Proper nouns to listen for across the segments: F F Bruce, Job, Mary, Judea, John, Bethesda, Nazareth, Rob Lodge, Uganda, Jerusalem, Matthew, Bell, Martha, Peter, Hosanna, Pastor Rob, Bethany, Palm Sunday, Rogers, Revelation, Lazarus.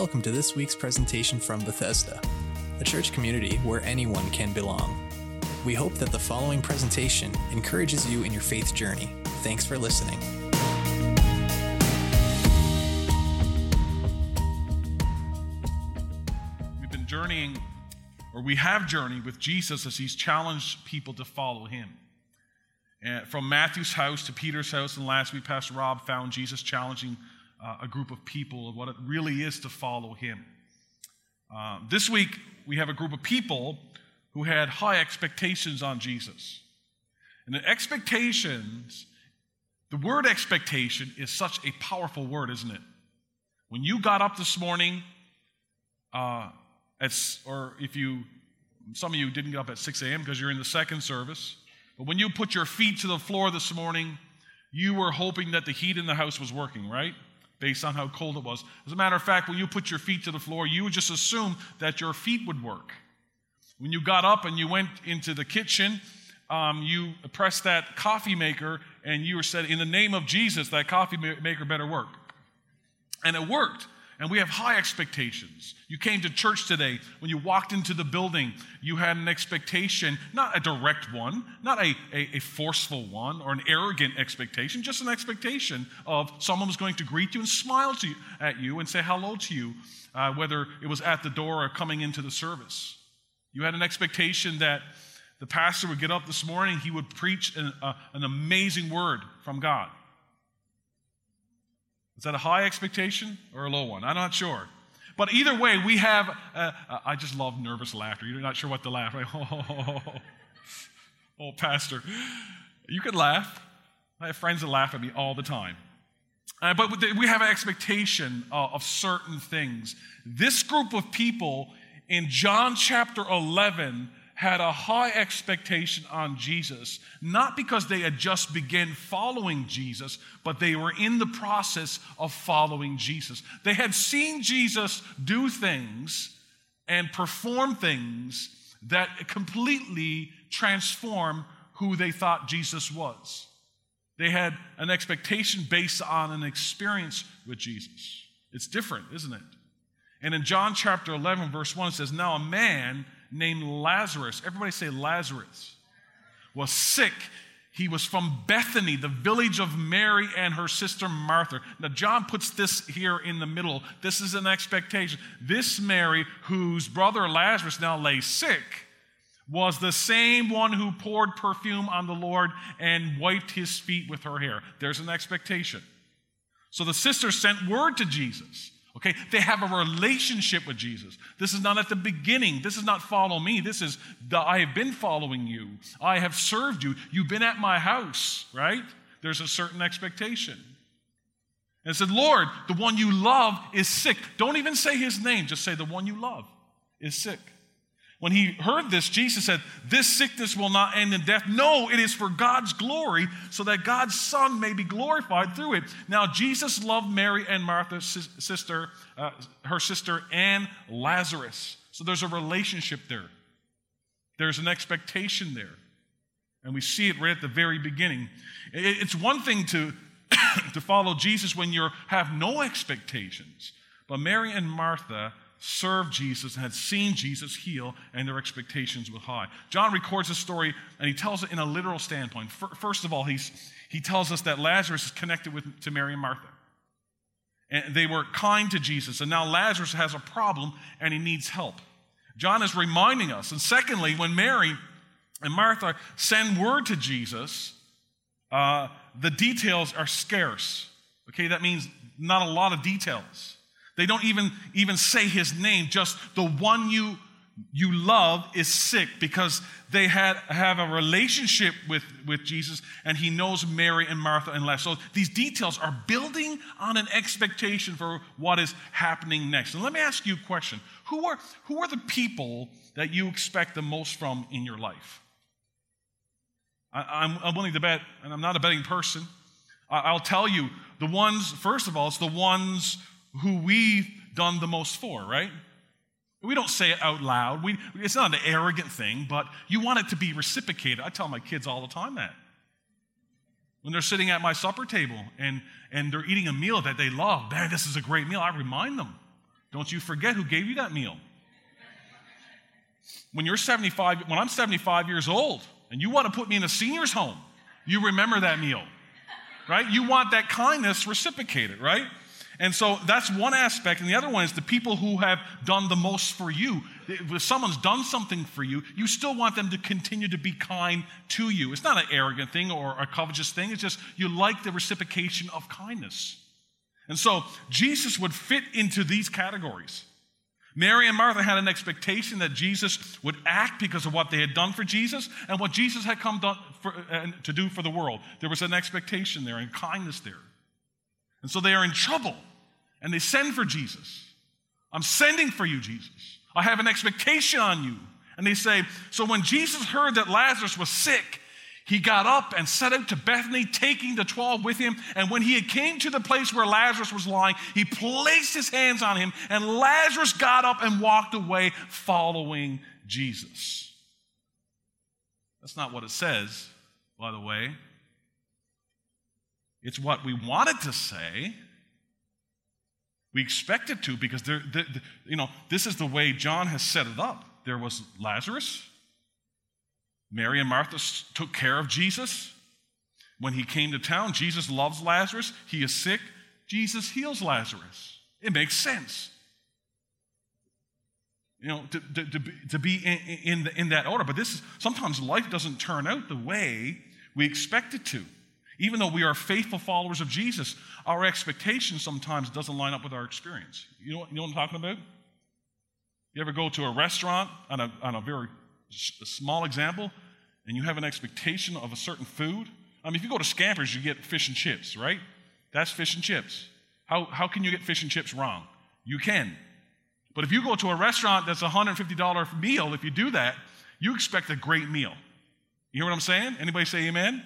Welcome to this week's presentation from Bethesda, a church community where anyone can belong. We hope that the following presentation encourages you in your faith journey. Thanks for listening. We've been journeying, or we have journeyed with Jesus as he's challenged people to follow him. And from Matthew's house to Peter's house, and last week Pastor Rob found Jesus challenging a group of people of what it really is to follow him. This week, we have a group of people who had high expectations on Jesus. And the expectations, the word expectation is such a powerful word, isn't it? When you got up this morning, some of you didn't get up at 6 a.m. because you're in the second service, but when you put your feet to the floor this morning, you were hoping that the heat in the house was working, right? Based on how cold it was. As a matter of fact, when you put your feet to the floor, you would just assume that your feet would work. When you got up and you went into the kitchen, you pressed that coffee maker and you said, in the name of Jesus, that coffee maker better work. And it worked. And we have high expectations. You came to church today. When you walked into the building, you had an expectation, not a direct one, not a forceful one or an arrogant expectation, just an expectation of someone was going to greet you and smile at you and say hello to you, whether it was at the door or coming into the service. You had an expectation that the pastor would get up this morning, he would preach an amazing word from God. Is that a high expectation or a low one? I'm not sure. But either way, we have, I just love nervous laughter. You're not sure what to laugh, right? Oh, pastor, you could laugh. I have friends that laugh at me all the time. But we have an expectation of certain things. This group of people in John chapter 11 had a high expectation on Jesus, not because they had just begun following Jesus, but they were in the process of following Jesus. They had seen Jesus do things and perform things that completely transform who they thought Jesus was. They had an expectation based on an experience with Jesus. It's different, isn't it? And in John chapter 11, verse 1, it says, now a man named Lazarus, everybody say Lazarus, was sick. He was from Bethany, the village of Mary and her sister Martha. Now John puts this here in the middle. This is an expectation. This Mary, whose brother Lazarus now lay sick, was the same one who poured perfume on the Lord and wiped his feet with her hair. There's an expectation. So the sister sent word to Jesus. Okay, they have a relationship with Jesus. This is not at the beginning. This is not follow me. This is, I have been following you. I have served you. You've been at my house, right? There's a certain expectation. And it said, Lord, the one you love is sick. Don't even say his name. Just say the one you love is sick. When he heard this, Jesus said, this sickness will not end in death. No, it is for God's glory, so that God's Son may be glorified through it. Now, Jesus loved Mary and Martha, her sister, and Lazarus. So there's a relationship there. There's an expectation there. And we see it right at the very beginning. It's one thing to, to follow Jesus when you have no expectations. But Mary and Martha served Jesus and had seen Jesus heal, and their expectations were high. John records this story, and he tells it in a literal standpoint. First of all, he tells us that Lazarus is connected to Mary and Martha. And they were kind to Jesus, and now Lazarus has a problem, and he needs help. John is reminding us. And secondly, when Mary and Martha send word to Jesus, the details are scarce. Okay, that means not a lot of details. They don't even say his name, just the one you love is sick, because they have a relationship with Jesus, and he knows Mary and Martha and Lazarus. So these details are building on an expectation for what is happening next. And let me ask you a question. Who are the people that you expect the most from in your life? I'm willing to bet, and I'm not a betting person. I'll tell you, the ones, first of all, it's the ones who we've done the most for, right? We don't say it out loud. It's not an arrogant thing, but you want it to be reciprocated. I tell my kids all the time that. When they're sitting at my supper table and they're eating a meal that they love, man, this is a great meal, I remind them. Don't you forget who gave you that meal. When you're 75, when I'm 75 years old and you want to put me in a senior's home, you remember that meal, right? You want that kindness reciprocated, right? And so that's one aspect. And the other one is the people who have done the most for you. If someone's done something for you, you still want them to continue to be kind to you. It's not an arrogant thing or a covetous thing. It's just you like the reciprocation of kindness. And so Jesus would fit into these categories. Mary and Martha had an expectation that Jesus would act because of what they had done for Jesus and what Jesus had come to do for the world. There was an expectation there and kindness there. And so they are in trouble, and they send for Jesus. I'm sending for you, Jesus. I have an expectation on you. And they say, so when Jesus heard that Lazarus was sick, he got up and set out to Bethany, taking the 12 with him. And when he had came to the place where Lazarus was lying, he placed his hands on him, and Lazarus got up and walked away following Jesus. That's not what it says, by the way. It's what we wanted to say. We expect it to because this is the way John has set it up. There was Lazarus. Mary and Martha took care of Jesus. When he came to town, Jesus loves Lazarus. He is sick. Jesus heals Lazarus. It makes sense. You know, to be in that order. But this is, sometimes life doesn't turn out the way we expect it to. Even though we are faithful followers of Jesus, our expectation sometimes doesn't line up with our experience. You know what I'm talking about? You ever go to a restaurant, on a very small example, and you have an expectation of a certain food? I mean, if you go to Scampers, you get fish and chips, right? That's fish and chips. How can you get fish and chips wrong? You can. But if you go to a restaurant that's a $150 meal, if you do that, you expect a great meal. You hear what I'm saying? Anybody say amen?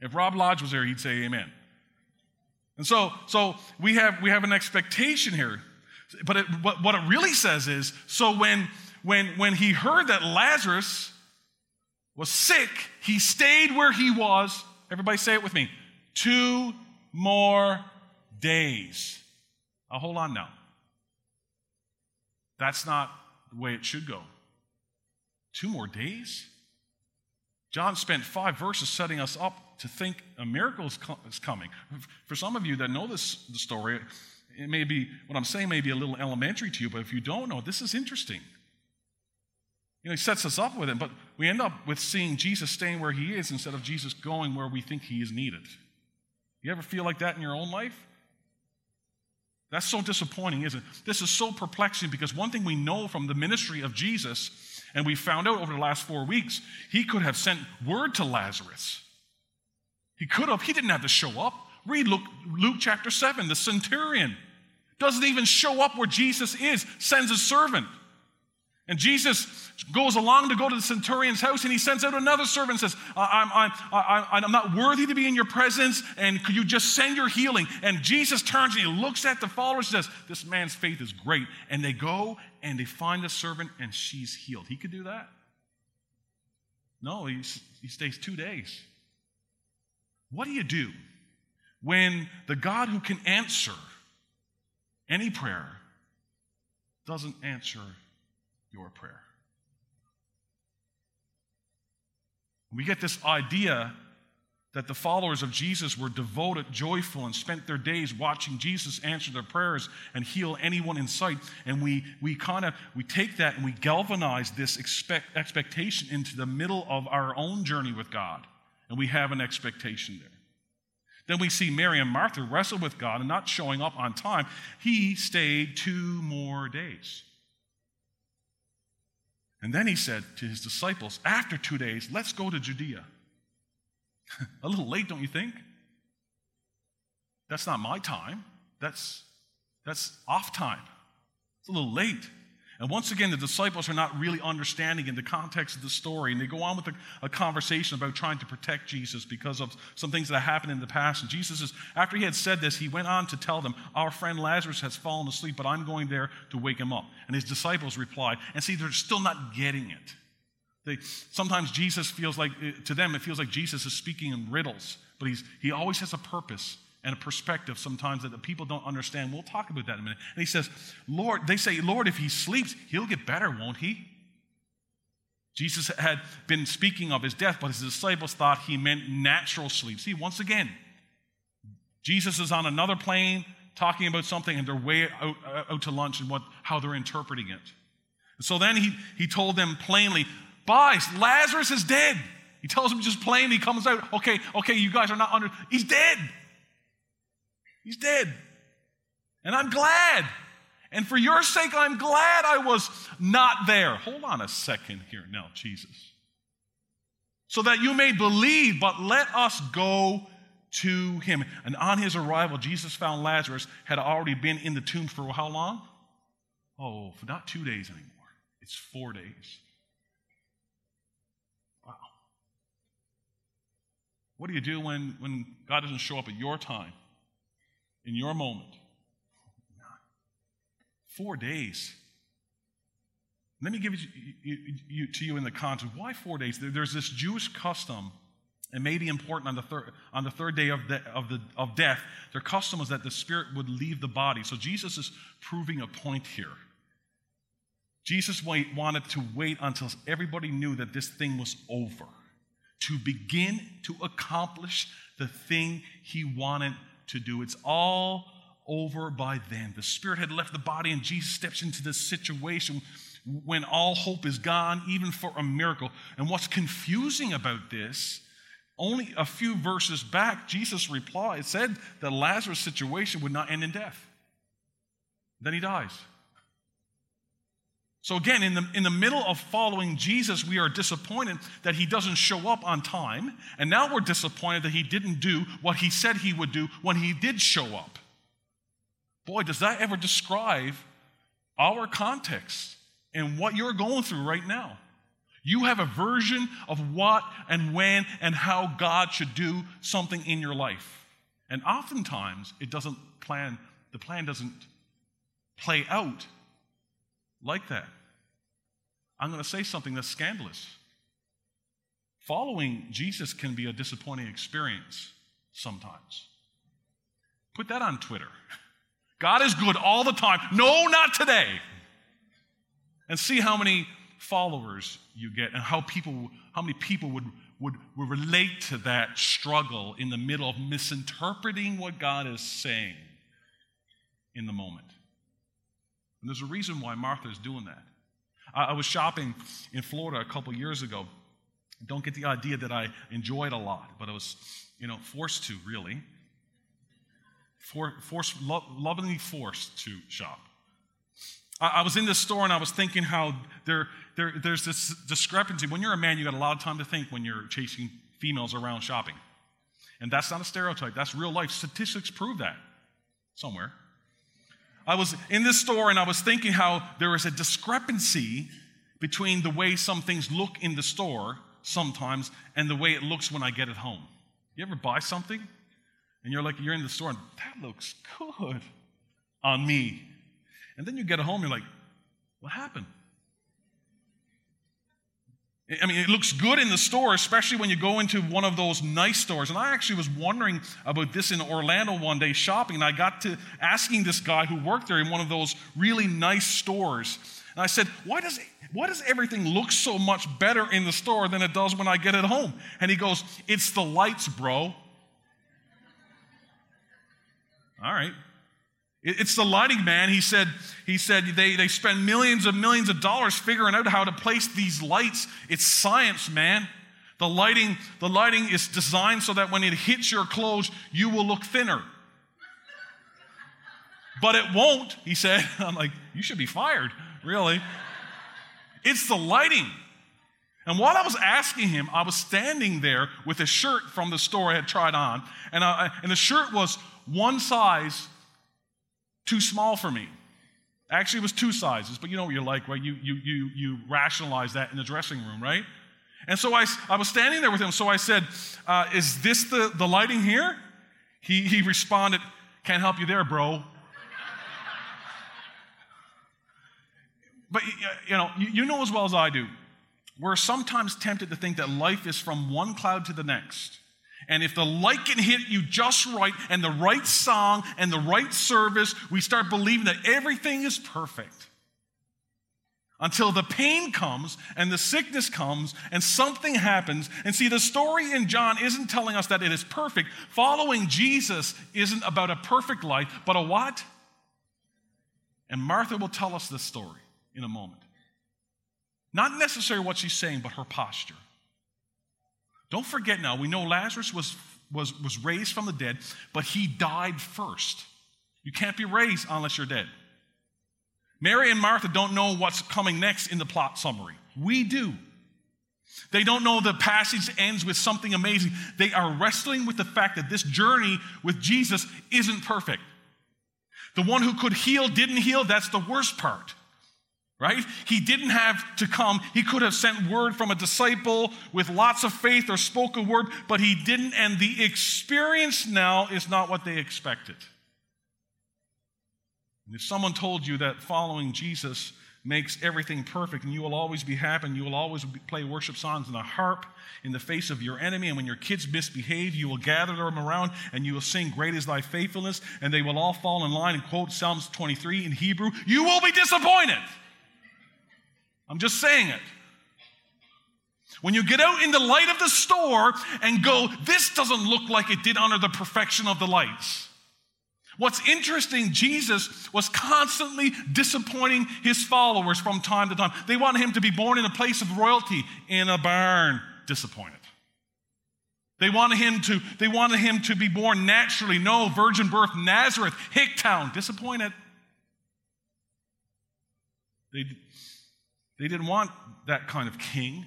If Rob Lodge was there, he'd say amen. And so we have an expectation here. But what it really says is, so when he heard that Lazarus was sick, he stayed where he was. Everybody say it with me. 2 more days. Now hold on now. That's not the way it should go. 2 more days? John spent 5 verses setting us up to think a miracle is coming. For some of you that know the story, it may be, what I'm saying may be a little elementary to you, but if you don't know, this is interesting. You know, he sets us up with it, but we end up with seeing Jesus staying where he is instead of Jesus going where we think he is needed. You ever feel like that in your own life? That's so disappointing, isn't it? This is so perplexing because one thing we know from the ministry of Jesus, and we found out over the last 4 weeks, he could have sent word to Lazarus. He could have. He didn't have to show up. Read Luke chapter 7. The centurion doesn't even show up where Jesus is, sends a servant. And Jesus goes along to go to the centurion's house, and he sends out another servant and says, I'm not worthy to be in your presence, and could you just send your healing? And Jesus turns and he looks at the followers and says, this man's faith is great. And they go and they find the servant, and she's healed. He could do that? No, he stays 2 days. What do you do when the God who can answer any prayer doesn't answer your prayer? We get this idea that the followers of Jesus were devoted, joyful, and spent their days watching Jesus answer their prayers and heal anyone in sight. And we take that and we galvanize this expectation into the middle of our own journey with God. And we have an expectation there. Then we see Mary and Martha wrestle with God and not showing up on time. He stayed 2 more days. And then he said to his disciples, after 2 days, let's go to Judea. A little late, don't you think? That's not my time. That's off time. It's a little late. And once again, the disciples are not really understanding in the context of the story, and they go on with a conversation about trying to protect Jesus because of some things that happened in the past. And Jesus is, after he had said this, he went on to tell them, our friend Lazarus has fallen asleep, but I'm going there to wake him up. And his disciples replied, and see, they're still not getting it. Sometimes Jesus feels like, to them, it feels like Jesus is speaking in riddles, but he always has a purpose, and a perspective sometimes that the people don't understand. We'll talk about that in a minute. And he says, Lord, they say, Lord, if he sleeps, he'll get better, won't he? Jesus had been speaking of his death, but his disciples thought he meant natural sleep. See, once again, Jesus is on another plane talking about something, and they're way out to lunch and how they're interpreting it. And so then he told them plainly, "Boys, Lazarus is dead." He tells them just plainly, comes out, okay, you guys are not under, he's dead. He's dead. And I'm glad. And for your sake, I'm glad I was not there. Hold on a second here now, Jesus. So that you may believe, but let us go to him. And on his arrival, Jesus found Lazarus had already been in the tomb for how long? Oh, for not 2 days anymore. It's 4 days. Wow. What do you do when God doesn't show up at your time, in your moment? 4 days. Let me give it to you in the context. Why 4 days? There's this Jewish custom, it may be important on the third day of death. Their custom was that the spirit would leave the body. So Jesus is proving a point here. Jesus wanted to wait until everybody knew that this thing was over, to begin to accomplish the thing he wanted to do. It's all over by then. The spirit had left the body, and Jesus steps into this situation when all hope is gone, even for a miracle. And what's confusing about this, only a few verses back, Jesus replied, said that Lazarus' situation would not end in death. Then he dies. So again, in the middle of following Jesus, we are disappointed that he doesn't show up on time, and now we're disappointed that he didn't do what he said he would do when he did show up. Boy, does that ever describe our context and what you're going through right now. You have a version of what and when and how God should do something in your life. And oftentimes, the plan doesn't play out like that. I'm going to say something that's scandalous. Following Jesus can be a disappointing experience sometimes. Put that on Twitter. God is good all the time. No, not today. And see how many followers you get and how many people would relate to that struggle in the middle of misinterpreting what God is saying in the moment. And there's a reason why Martha is doing that. I was shopping in Florida a couple years ago. Don't get the idea that I enjoyed a lot, but I was, forced to really. Lovingly forced to shop. I was in this store and I was thinking how there's this discrepancy. When you're a man, you got a lot of time to think when you're chasing females around shopping. And that's not a stereotype. That's real life. Statistics prove that somewhere. I was in this store and I was thinking how there is a discrepancy between the way some things look in the store sometimes and the way it looks when I get it home. You ever buy something? And you're in the store, and that looks good on me. And then you get home, you're like, what happened? I mean, it looks good in the store, especially when you go into one of those nice stores. And I actually was wondering about this in Orlando one day shopping, and I got to asking this guy who worked there in one of those really nice stores. And I said, why does everything look so much better in the store than it does when I get it home? And he goes, it's the lights, bro. All right. It's the lighting, man. He said they spend millions and millions of dollars figuring out how to place these lights. It's science, man. The lighting is designed so that when it hits your clothes, you will look thinner. But it won't, he said. I'm like, you should be fired, really. It's the lighting. And while I was asking him, I was standing there with a shirt from the store I had tried on, and the shirt was one size too small for me. Actually, it was two sizes, but you know what you're like, right? You rationalize that in the dressing room, right? And so I was standing there with him, so I said, is this the lighting here? He responded, can't help you there, bro. But, you know as well as I do, we're sometimes tempted to think that life is from one cloud to the next. And if the light can hit you just right and the right song and the right service, we start believing that everything is perfect. Until the pain comes and the sickness comes and something happens. And see, the story in John isn't telling us that it is perfect. Following Jesus isn't about a perfect life, but a what? And Martha will tell us this story in a moment. Not necessarily what she's saying, but her posture. Don't forget now, we know Lazarus was raised from the dead, but he died first. You can't be raised unless you're dead. Mary and Martha don't know what's coming next in the plot summary. We do. They don't know the passage ends with something amazing. They are wrestling with the fact that this journey with Jesus isn't perfect. The one who could heal didn't heal. That's the worst part, right? He didn't have to come. He could have sent word from a disciple with lots of faith or spoke a word, but he didn't, and the experience now is not what they expected. And if someone told you that following Jesus makes everything perfect and you will always be happy and you will always play worship songs on a harp in the face of your enemy, and when your kids misbehave, you will gather them around and you will sing, "Great is thy faithfulness," and they will all fall in line and quote Psalms 23 in Hebrew, you will be disappointed. I'm just saying it. When you get out in the light of the store and go, this doesn't look like it did under the perfection of the lights. What's interesting, Jesus was constantly disappointing his followers from time to time. They wanted him to be born in a place of royalty, in a barn, disappointed. They wanted him to be born naturally, no, virgin birth, Nazareth, Hicktown, disappointed. They didn't want that kind of king.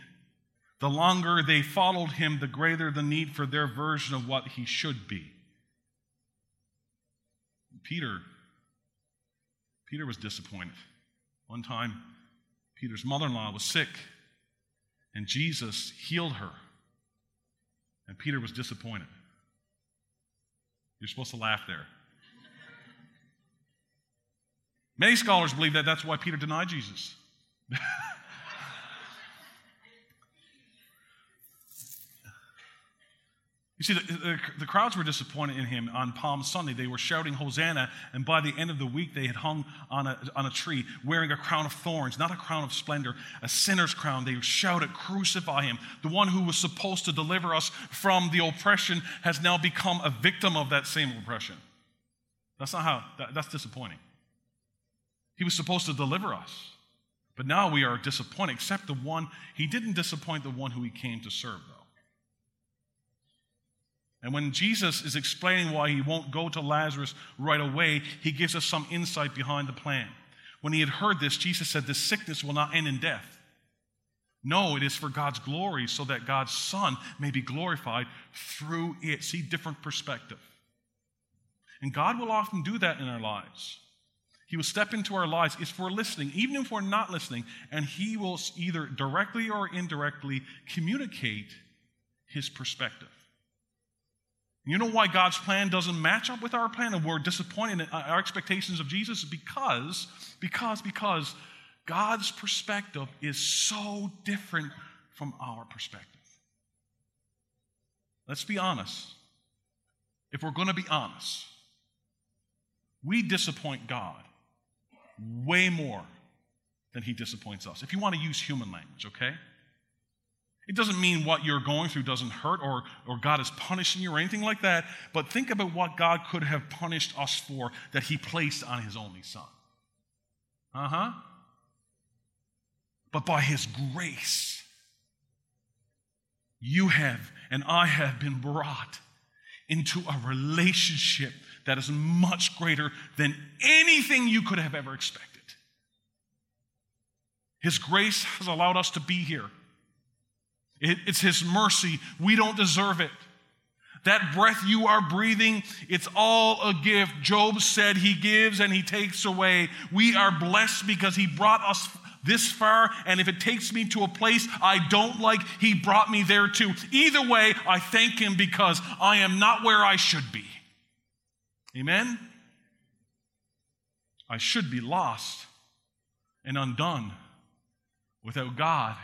The longer they followed him, the greater the need for their version of what he should be. Peter was disappointed. One time, Peter's mother-in-law was sick, and Jesus healed her, and Peter was disappointed. You're supposed to laugh there. Many scholars believe that that's why Peter denied Jesus. You see, the crowds were disappointed in him on Palm Sunday. They were shouting Hosanna, and by the end of the week, they had hung on a tree, wearing a crown of thorns, not a crown of splendor, a sinner's crown. They shouted, "Crucify him." The one who was supposed to deliver us from the oppression has now become a victim of that same oppression. That's disappointing. He was supposed to deliver us, but now we are disappointed, except he didn't disappoint the one who he came to serve, though. And when Jesus is explaining why he won't go to Lazarus right away, he gives us some insight behind the plan. When he had heard this, Jesus said, "This sickness will not end in death. No, it is for God's glory, so that God's Son may be glorified through it." See, different perspective. And God will often do that in our lives. He will step into our lives if we're listening, even if we're not listening, and he will either directly or indirectly communicate his perspective. You know why God's plan doesn't match up with our plan and we're disappointed in our expectations of Jesus? Because God's perspective is so different from our perspective. Let's be honest. If we're going to be honest, we disappoint God way more than he disappoints us. If you want to use human language, okay? It doesn't mean what you're going through doesn't hurt or God is punishing you or anything like that, but think about what God could have punished us for that he placed on his only Son. But by his grace, you have and I have been brought into a relationship that is much greater than anything you could have ever expected. His grace has allowed us to be here. It's his mercy. We don't deserve it. That breath you are breathing, it's all a gift. Job said he gives and he takes away. We are blessed because he brought us this far, and if it takes me to a place I don't like, he brought me there too. Either way, I thank him because I am not where I should be. Amen? I should be lost and undone without God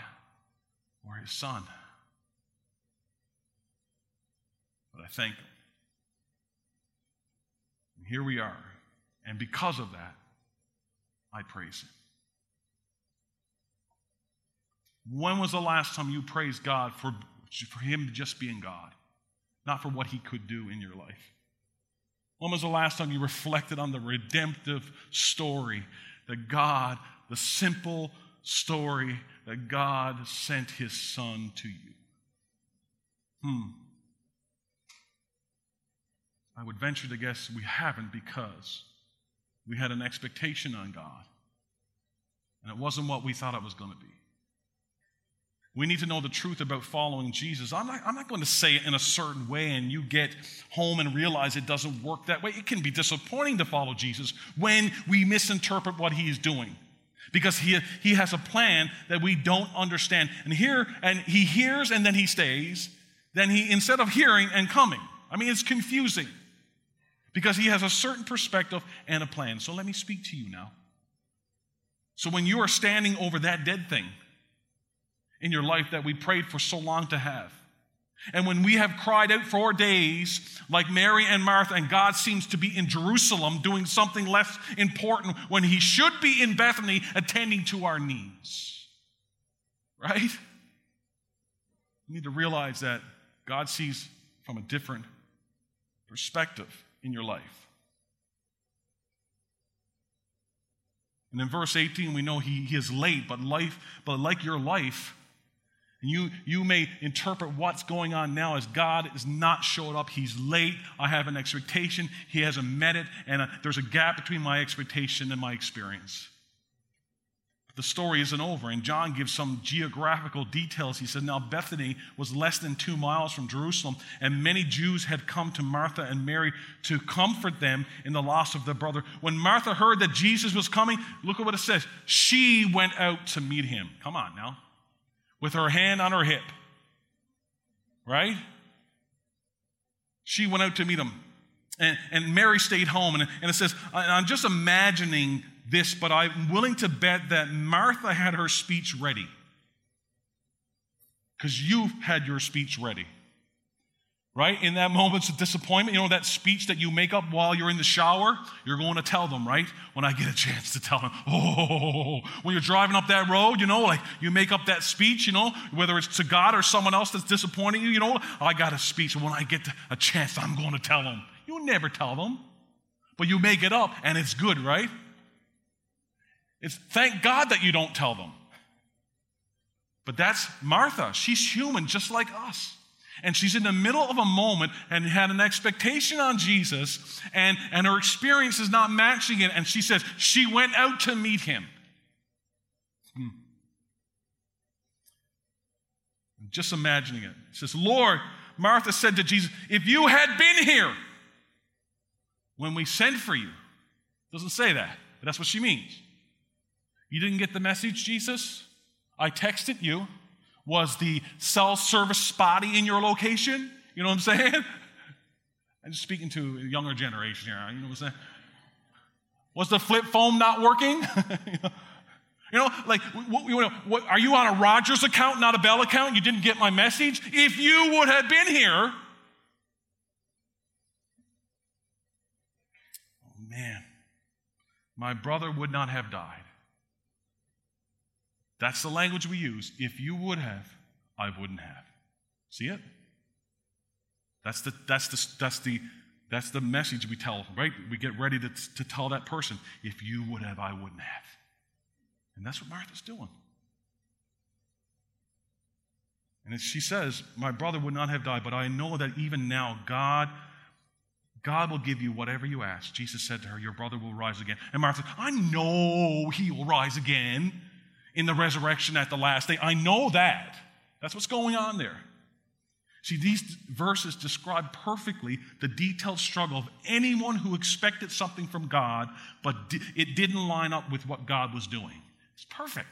or his Son. but I thank him. And here we are. And because of that, I praise him. When was the last time you praised God for him just being God, not for what he could do in your life? When was the last time you reflected on the redemptive story that God, the simple story that God sent his son to you? I would venture to guess we haven't, because we had an expectation on God, and it wasn't what we thought it was going to be. We need to know the truth about following Jesus. I'm not going to say it in a certain way and you get home and realize it doesn't work that way. It can be disappointing to follow Jesus when we misinterpret what he is doing, because he has a plan that we don't understand. And he hears and then he stays. Then he, instead of hearing and coming. I mean, it's confusing, because he has a certain perspective and a plan. So let me speak to you now. So when you are standing over that dead thing in your life that we prayed for so long to have, and when we have cried out for days like Mary and Martha, and God seems to be in Jerusalem doing something less important when he should be in Bethany attending to our needs, right? We need to realize that God sees from a different perspective in your life. And in verse 18, we know he is late, but like your life, and you may interpret what's going on now as God is not showed up. He's late. I have an expectation. He hasn't met it. And there's a gap between my expectation and my experience. But the story isn't over. And John gives some geographical details. He said, now Bethany was less than 2 miles from Jerusalem, and many Jews had come to Martha and Mary to comfort them in the loss of their brother. When Martha heard that Jesus was coming, look at what it says. She went out to meet him. Come on now. With her hand on her hip, right? She went out to meet him, and Mary stayed home. And it says, I'm just imagining this, but I'm willing to bet that Martha had her speech ready, because you had your speech ready, right? In that moment of disappointment, that speech that you make up while you're in the shower, you're going to tell them, right? When I get a chance to tell them, when you're driving up that road, you make up that speech, whether it's to God or someone else that's disappointing you, I got a speech, when I get a chance, I'm going to tell them. You never tell them, but you make it up, and it's good, right? It's thank God that you don't tell them. But that's Martha. She's human just like us. And she's in the middle of a moment and had an expectation on Jesus, and her experience is not matching it. And she says she went out to meet him. I'm just imagining it. It says, Lord, Martha said to Jesus, if you had been here when we sent for you. It doesn't say that, but that's what she means. You didn't get the message, Jesus? I texted you. Was the cell service spotty in your location? You know what I'm saying? I'm just speaking to a younger generation here. You know what I'm saying? Was the flip phone not working? Are you on a Rogers account, not a Bell account? You didn't get my message? If you would have been here. Oh, man. My brother would not have died. That's the language we use. If you would have, I wouldn't have. See it? That's the message we tell, right? We get ready to tell that person, if you would have, I wouldn't have. And that's what Martha's doing. And she says, my brother would not have died, but I know that even now God will give you whatever you ask. Jesus said to her, your brother will rise again. And Martha, I know he will rise again in the resurrection at the last day. I know that. That's what's going on there. See, these verses describe perfectly the detailed struggle of anyone who expected something from God, but it didn't line up with what God was doing. It's perfect.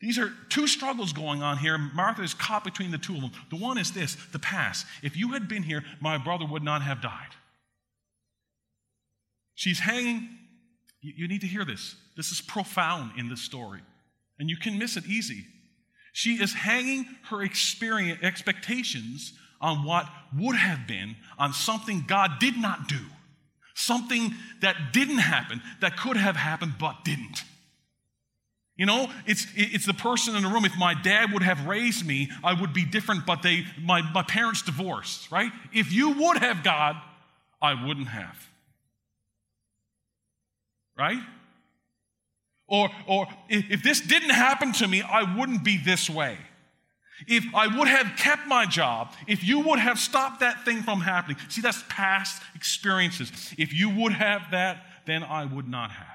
These are two struggles going on here. Martha is caught between the two of them. The one is this, the past. If you had been here, my brother would not have died. She's hanging. You need to hear this. This is profound in this story, and you can miss it easy. She is hanging her expectations on what would have been, on something God did not do, something that didn't happen, that could have happened but didn't. You know, it's the person in the room. If my dad would have raised me, I would be different, but my parents divorced, right? If you would have, God, I wouldn't have. Right? Or if this didn't happen to me, I wouldn't be this way. If I would have kept my job, if you would have stopped that thing from happening. See, that's past experiences. If you would have that, then I would not have.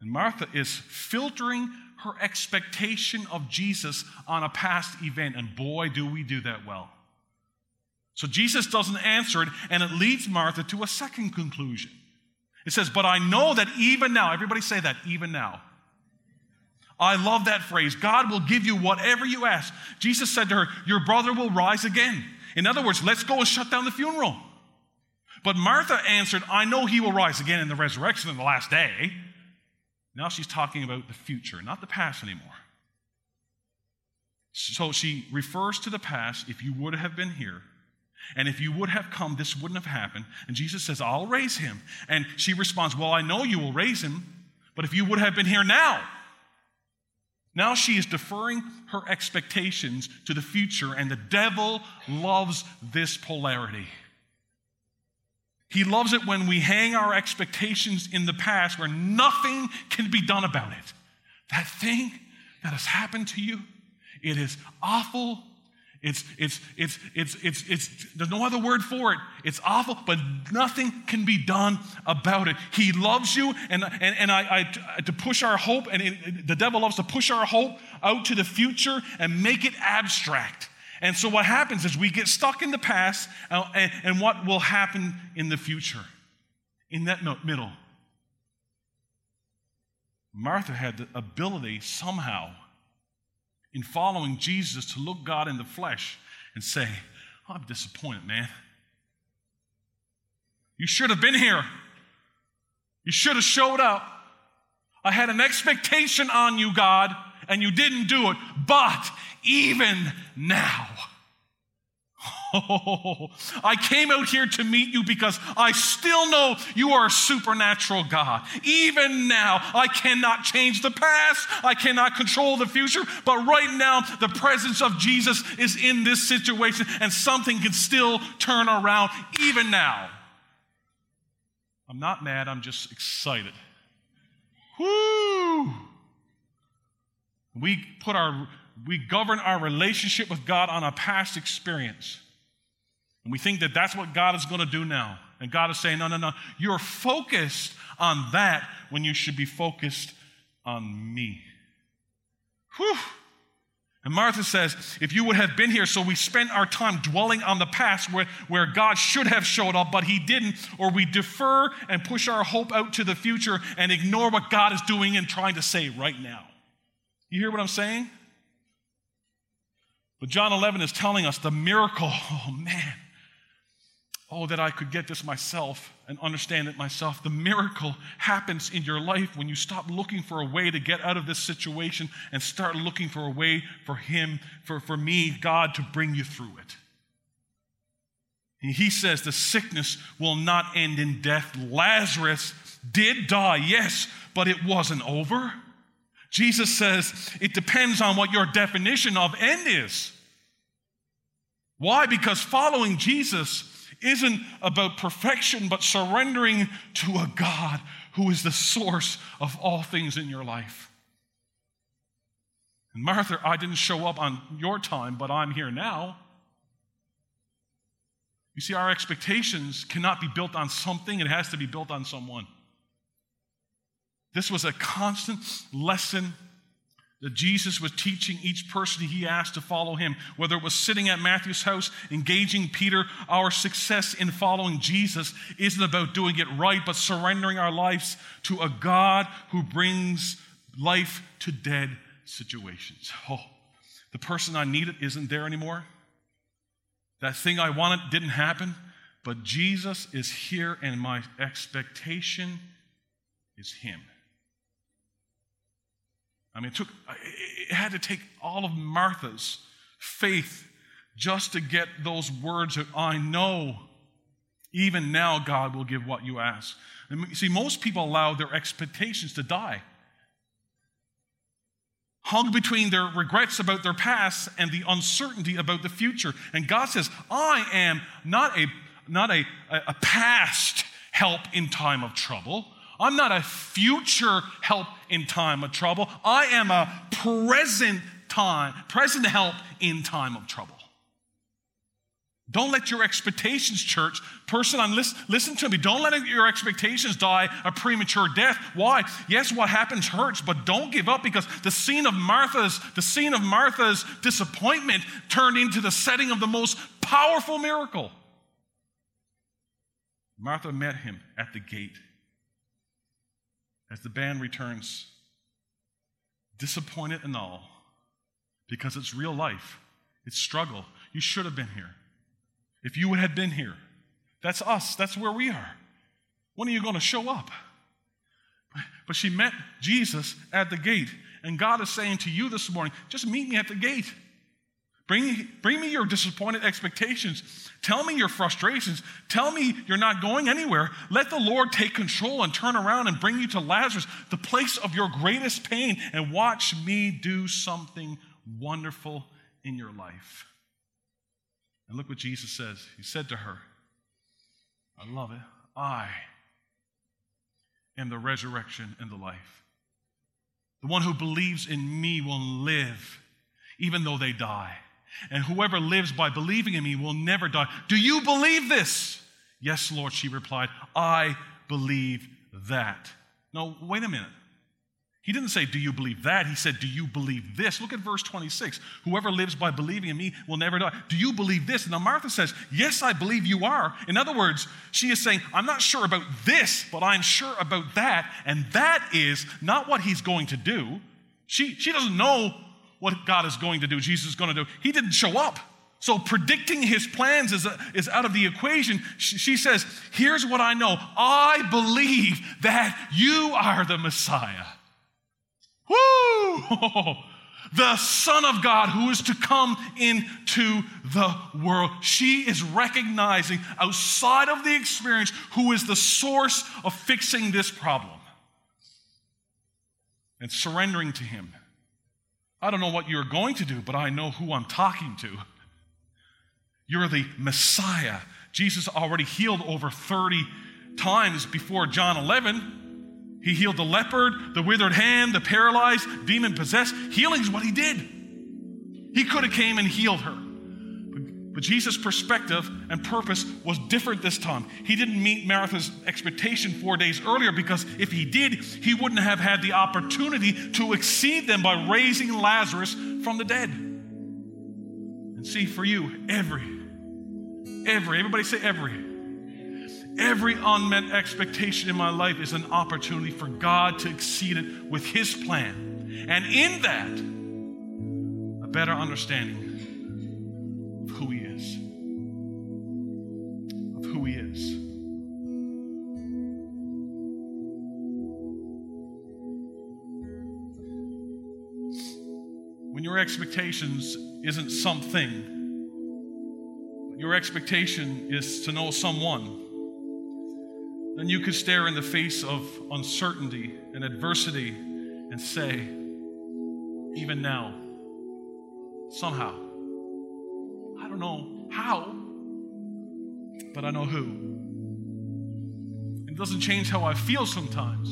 And Martha is filtering her expectation of Jesus on a past event, and boy, do we do that well. So Jesus doesn't answer it, and it leads Martha to a second conclusion. It says, but I know that even now, everybody say that, even now. I love that phrase. God will give you whatever you ask. Jesus said to her, your brother will rise again. In other words, let's go and shut down the funeral. But Martha answered, I know he will rise again in the resurrection in the last day. Now she's talking about the future, not the past anymore. So she refers to the past, if you would have been here, and if you would have come, this wouldn't have happened. And Jesus says, I'll raise him. And she responds, well, I know you will raise him, but if you would have been here now. Now she is deferring her expectations to the future, and the devil loves this polarity. He loves it when we hang our expectations in the past where nothing can be done about it. That thing that has happened to you, it is awful. There's no other word for it. It's awful, but nothing can be done about it. He loves you, and I to push our hope, the devil loves to push our hope out to the future and make it abstract. And so what happens is we get stuck in the past and what will happen in the future, in that middle. Martha had the ability somehow in following Jesus to look God in the flesh and say, I'm disappointed, man. You should have been here. You should have showed up. I had an expectation on you, God, and you didn't do it. But even now, oh, I came out here to meet you because I still know you are a supernatural God. Even now, I cannot change the past. I cannot control the future. But right now, the presence of Jesus is in this situation, and something can still turn around even now. I'm not mad. I'm just excited. Woo! We govern our relationship with God on a past experience. And we think that that's what God is going to do now. And God is saying, no. You're focused on that when you should be focused on me. Whew. And Martha says, if you would have been here, so we spent our time dwelling on the past where God should have showed up, but he didn't, or we defer and push our hope out to the future and ignore what God is doing and trying to say right now. You hear what I'm saying? But John 11 is telling us the miracle. Oh, man. Oh, that I could get this myself and understand it myself. The miracle happens in your life when you stop looking for a way to get out of this situation and start looking for a way for him, for me, God, to bring you through it. And he says the sickness will not end in death. Lazarus did die, yes, but it wasn't over. Jesus says it depends on what your definition of end is. Why? Because following Jesus isn't about perfection, but surrendering to a God who is the source of all things in your life. And Martha, I didn't show up on your time, but I'm here now. You see, our expectations cannot be built on something. It has to be built on someone. This was a constant lesson that Jesus was teaching each person he asked to follow him, whether it was sitting at Matthew's house, engaging Peter. Our success in following Jesus isn't about doing it right, but surrendering our lives to a God who brings life to dead situations. Oh, the person I needed isn't there anymore. That thing I wanted didn't happen, but Jesus is here, and my expectation is him. I mean, it had to take all of Martha's faith just to get those words that I know even now God will give what you ask. And see, most people allow their expectations to die. Hung between their regrets about their past and the uncertainty about the future. And God says, I am not a past help in time of trouble. I'm not a future help in time of trouble. I am a present help in time of trouble. Don't let your expectations, church, person, listen to me. Don't let your expectations die a premature death. Why? Yes, what happens hurts, but don't give up, because the scene of Martha's disappointment turned into the setting of the most powerful miracle. Martha met him at the gate. As the band returns, disappointed and all, because it's real life, it's struggle. You should have been here. If you had been here, that's us. That's where we are. When are you going to show up? But she met Jesus at the gate. And God is saying to you this morning, just meet me at the gate. Bring me your disappointed expectations. Tell me your frustrations. Tell me you're not going anywhere. Let the Lord take control and turn around and bring you to Lazarus, the place of your greatest pain, and watch me do something wonderful in your life. And look what Jesus says. He said to her, I love it. I am the resurrection and the life. The one who believes in me will live even though they die. And whoever lives by believing in me will never die. Do you believe this? Yes, Lord, she replied. I believe that. No, wait a minute. He didn't say, do you believe that? He said, do you believe this? Look at verse 26. Whoever lives by believing in me will never die. Do you believe this? Now Martha says, yes, I believe you are. In other words, she is saying, I'm not sure about this, but I'm sure about that. And that is not what he's going to do. She doesn't know what God is going to do, Jesus is going to do. He didn't show up. So predicting his plans is out of the equation. She says, here's what I know. I believe that you are the Messiah. Woo! The Son of God who is to come into the world. She is recognizing outside of the experience who is the source of fixing this problem. And surrendering to him. I don't know what you're going to do, but I know who I'm talking to. You're the Messiah. Jesus already healed over 30 times before John 11. He healed the leopard, the withered hand, the paralyzed, demon-possessed. Healing is what he did. He could have came and healed her. But Jesus' perspective and purpose was different this time. He didn't meet Martha's expectation 4 days earlier, because if he did, he wouldn't have had the opportunity to exceed them by raising Lazarus from the dead. And see, for you, everybody say every. Every unmet expectation in my life is an opportunity for God to exceed it with his plan. And in that, a better understanding of who he is. Of who he is. When your expectations isn't something, your expectation is to know someone, then you could stare in the face of uncertainty and adversity and say, even now, somehow, I don't know how, but I know who. It doesn't change how I feel sometimes,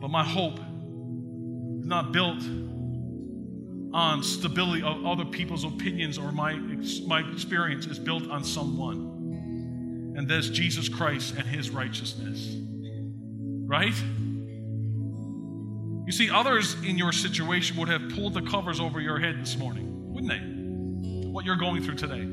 but my hope is not built on stability of other people's opinions or my experience is built on someone. And there's Jesus Christ and his righteousness. Right? You see, others in your situation would have pulled the covers over your head this morning, wouldn't they? What you're going through today.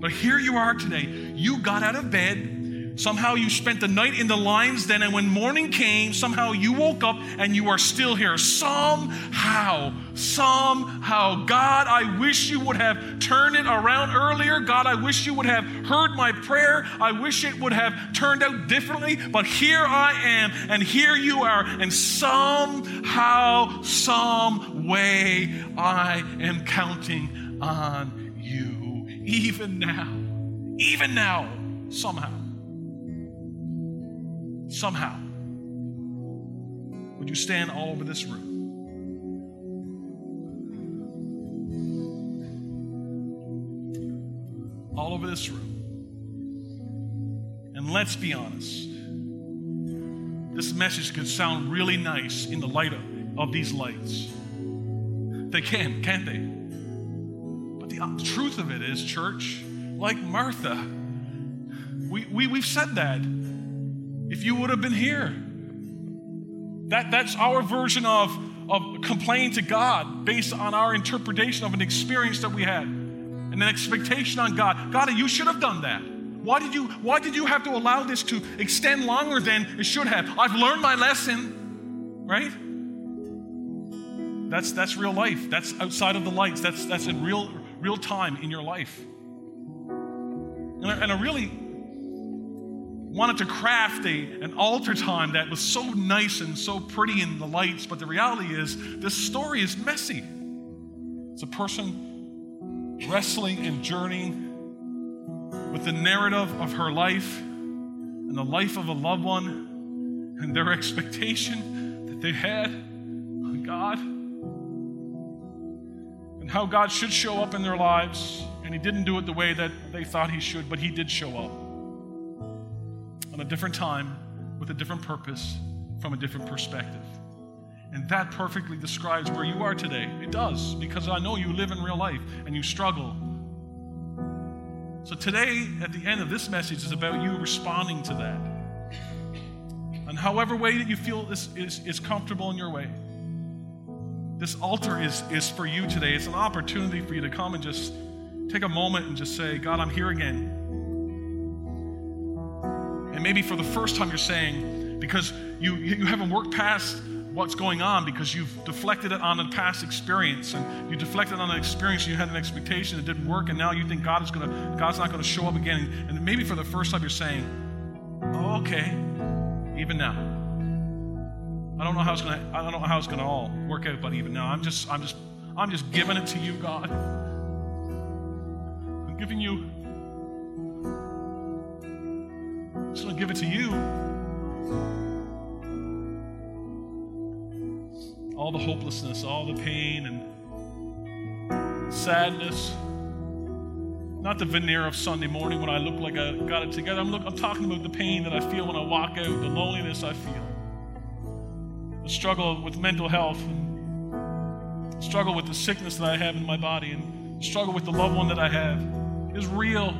But here you are today. You got out of bed. Somehow you spent the night in the lions den, and when morning came, somehow you woke up and you are still here. Somehow, God, I wish you would have turned it around earlier. God, I wish you would have heard my prayer. I wish it would have turned out differently, but here I am, and here you are, and somehow, some way, I am counting on you. Even now, somehow. Would you stand all over this room? All over this room. And let's be honest. This message could sound really nice in the light of these lights. They can, can't they? But the truth of it is, church, like Martha, we've said that. If you would have been here. That's our version of complaining to God based on our interpretation of an experience that we had and an expectation on God. God, you should have done that. Why did you have to allow this to extend longer than it should have? I've learned my lesson, right? That's real life. That's outside of the lights. That's in real time in your life. And I really wanted to craft an altar time that was so nice and so pretty in the lights, but the reality is this story is messy. It's a person wrestling and journeying with the narrative of her life and the life of a loved one and their expectation that they had on God and how God should show up in their lives, and he didn't do it the way that they thought he should, but he did show up. On a different time, with a different purpose, from a different perspective. And that perfectly describes where you are today. It does, because I know you live in real life and you struggle. So today, at the end of this message, is about you responding to that. And however way that you feel is comfortable in your way. This altar is for you today. It's an opportunity for you to come and just take a moment and just say, God, I'm here again. And maybe for the first time you're saying, because you haven't worked past what's going on, because you've deflected it on a past experience, and you deflected on an experience you had an expectation that didn't work, and now you think God's not going to show up again. And maybe for the first time you're saying, oh, okay, even now. I don't know how it's going to all work out, but even now, I'm just giving it to you, God. I'm giving you. I'm just going to give it to you. All the hopelessness, all the pain and sadness. Not the veneer of Sunday morning when I look like I got it together. I'm talking about the pain that I feel when I walk out, the loneliness I feel, the struggle with mental health, and the struggle with the sickness that I have in my body, and the struggle with the loved one that I have is real.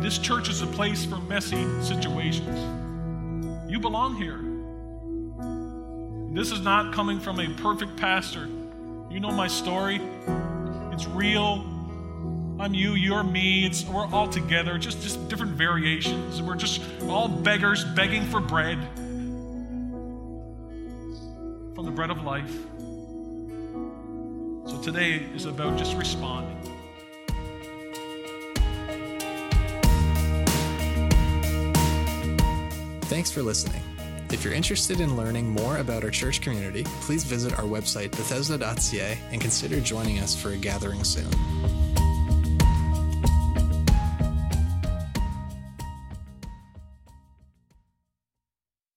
This church is a place for messy situations. You belong here. This is not coming from a perfect pastor. You know my story. It's real. I'm you, you're me. We're all together, just different variations. We're just all beggars begging for bread from the bread of life. So today is about just responding. Thanks for listening. If you're interested in learning more about our church community, please visit our website, Bethesda.ca, and consider joining us for a gathering soon.